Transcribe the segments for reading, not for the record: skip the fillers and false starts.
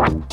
What?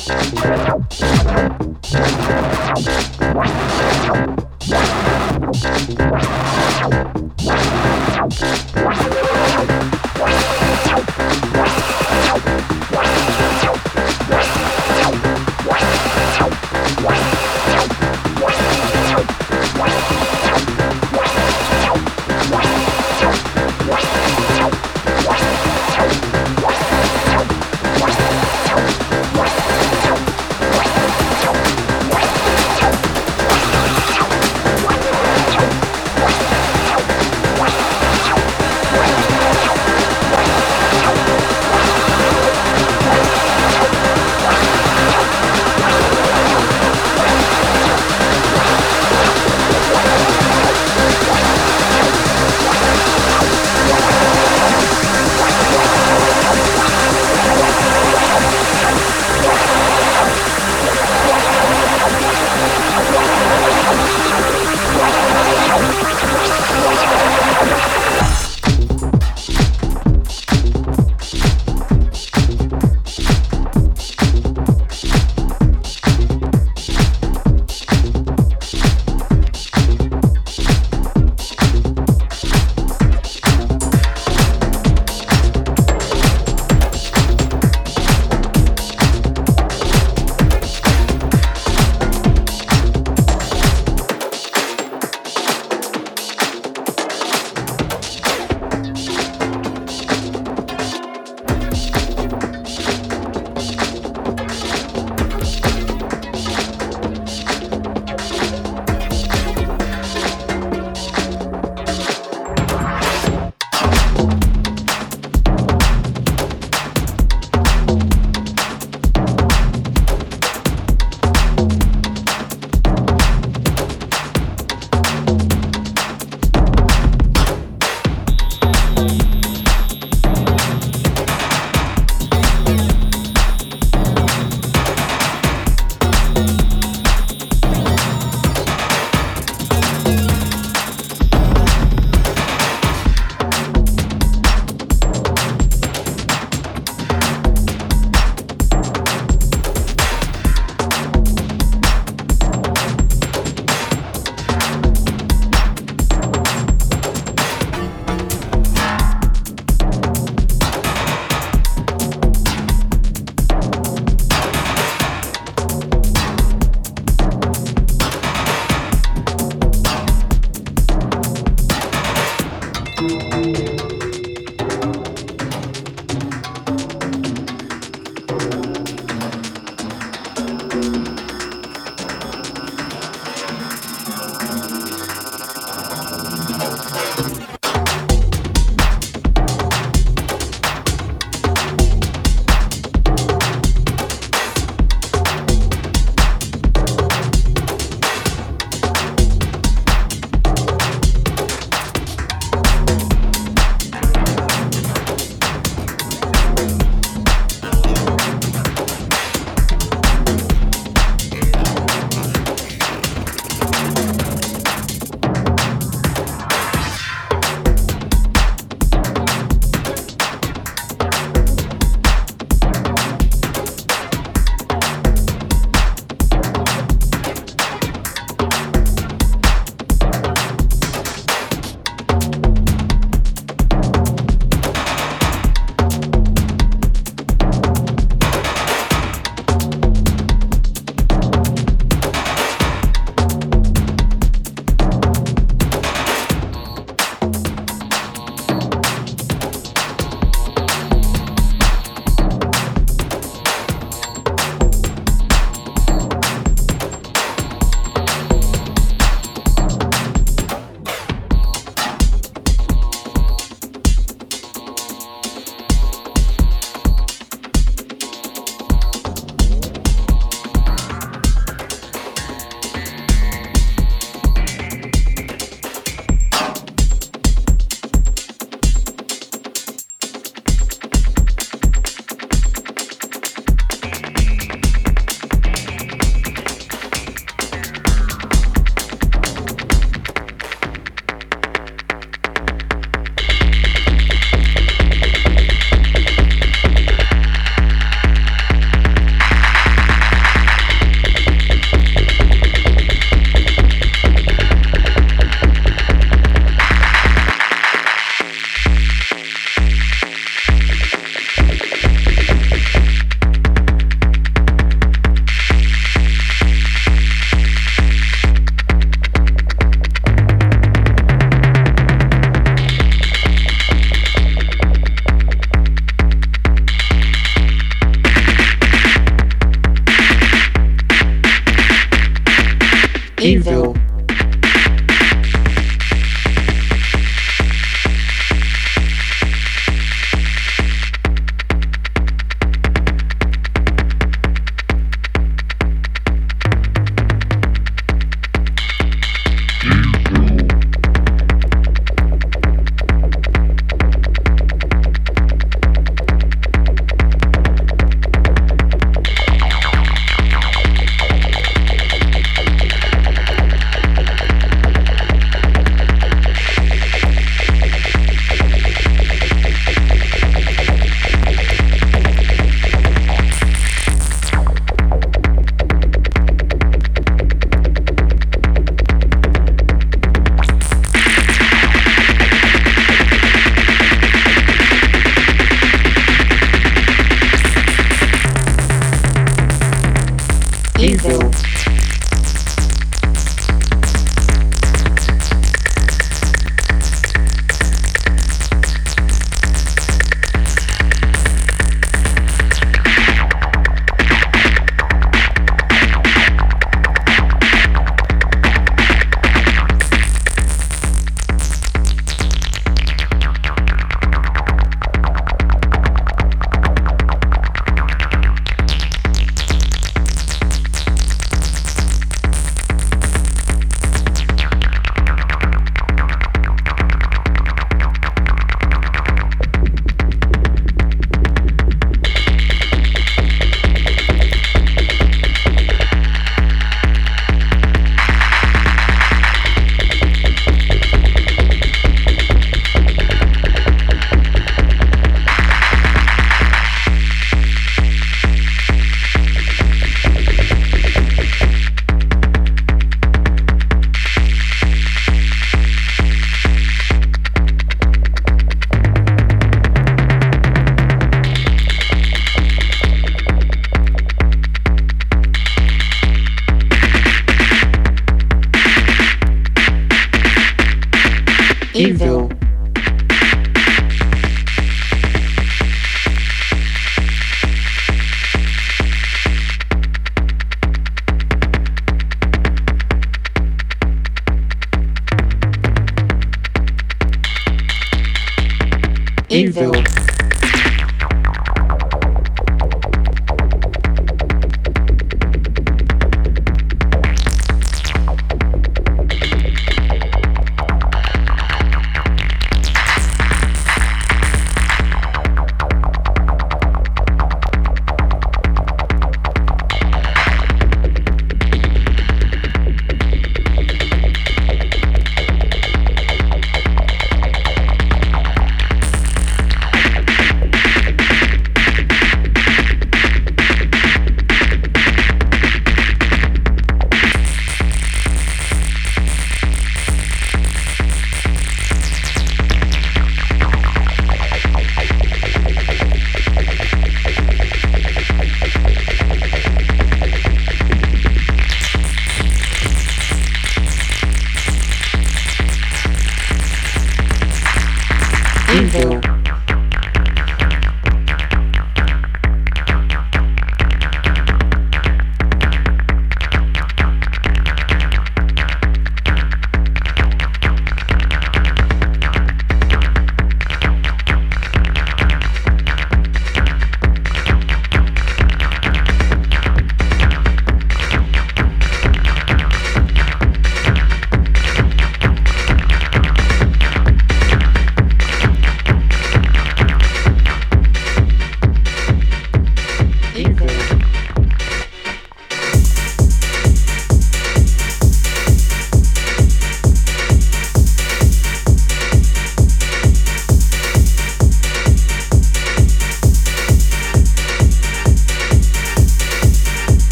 Incrível. Incrível.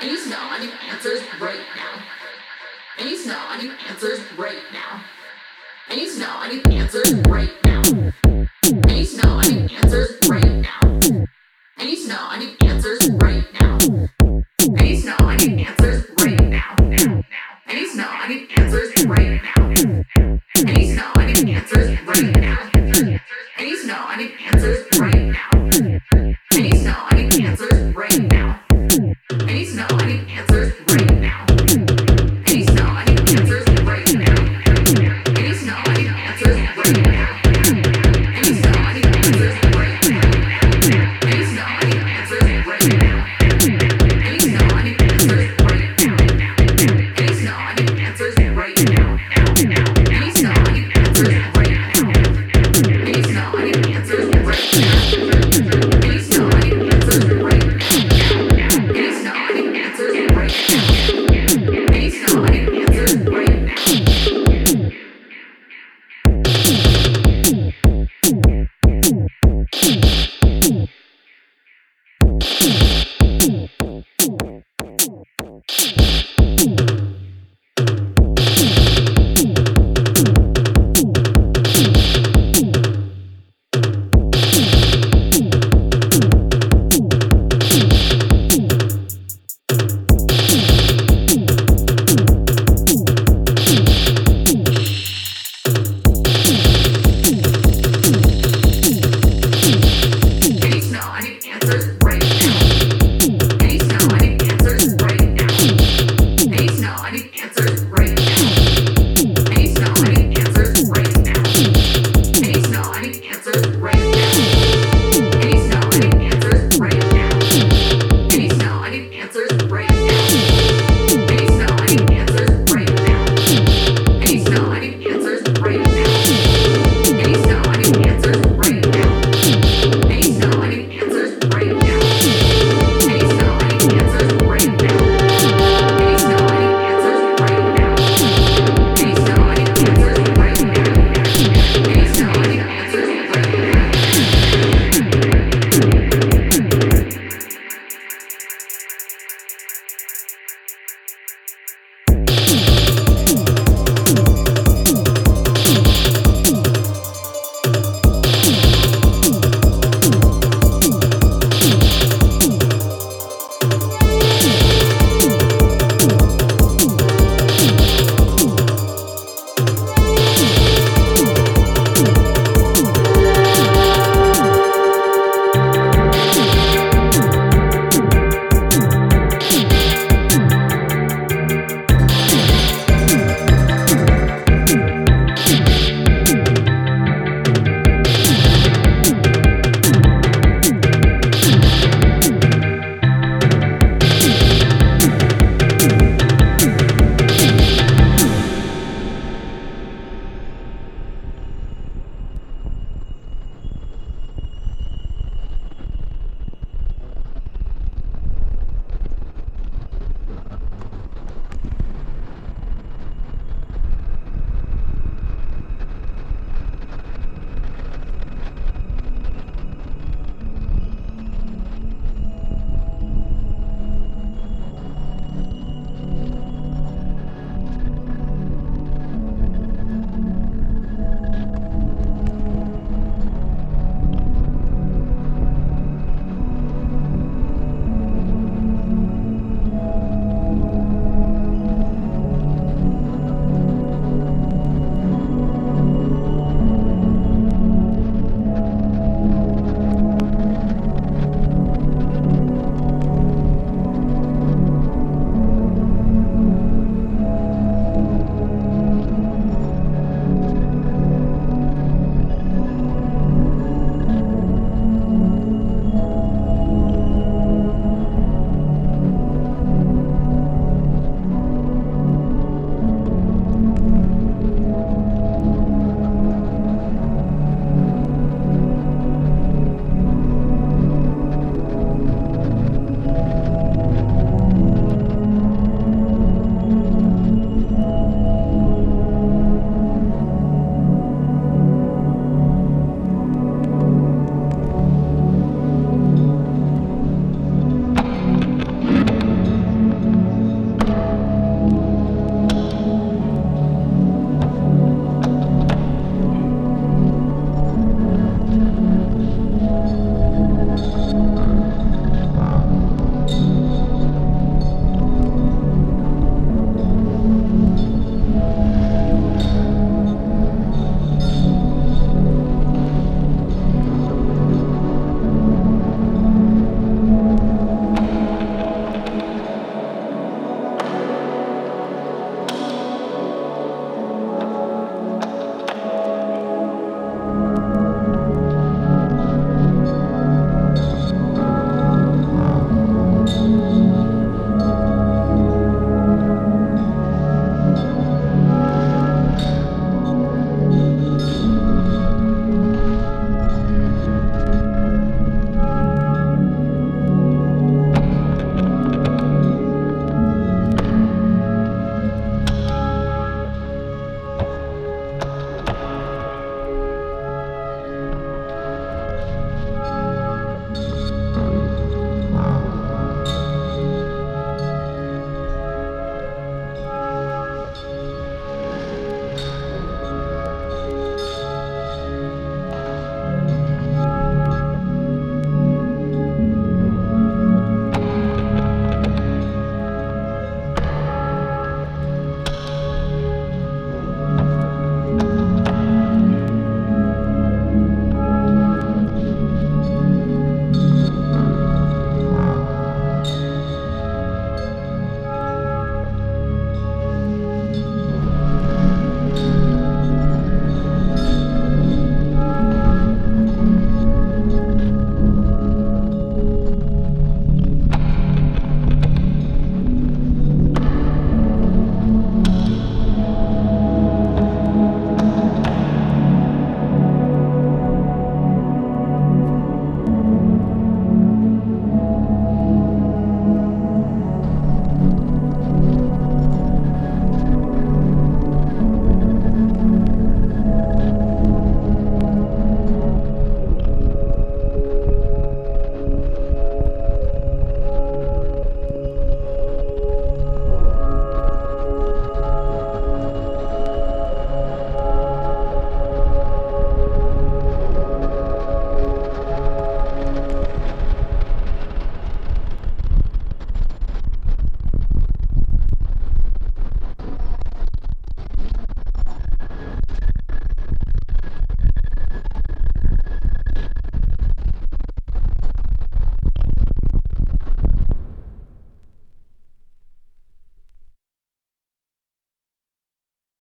I need answers right now.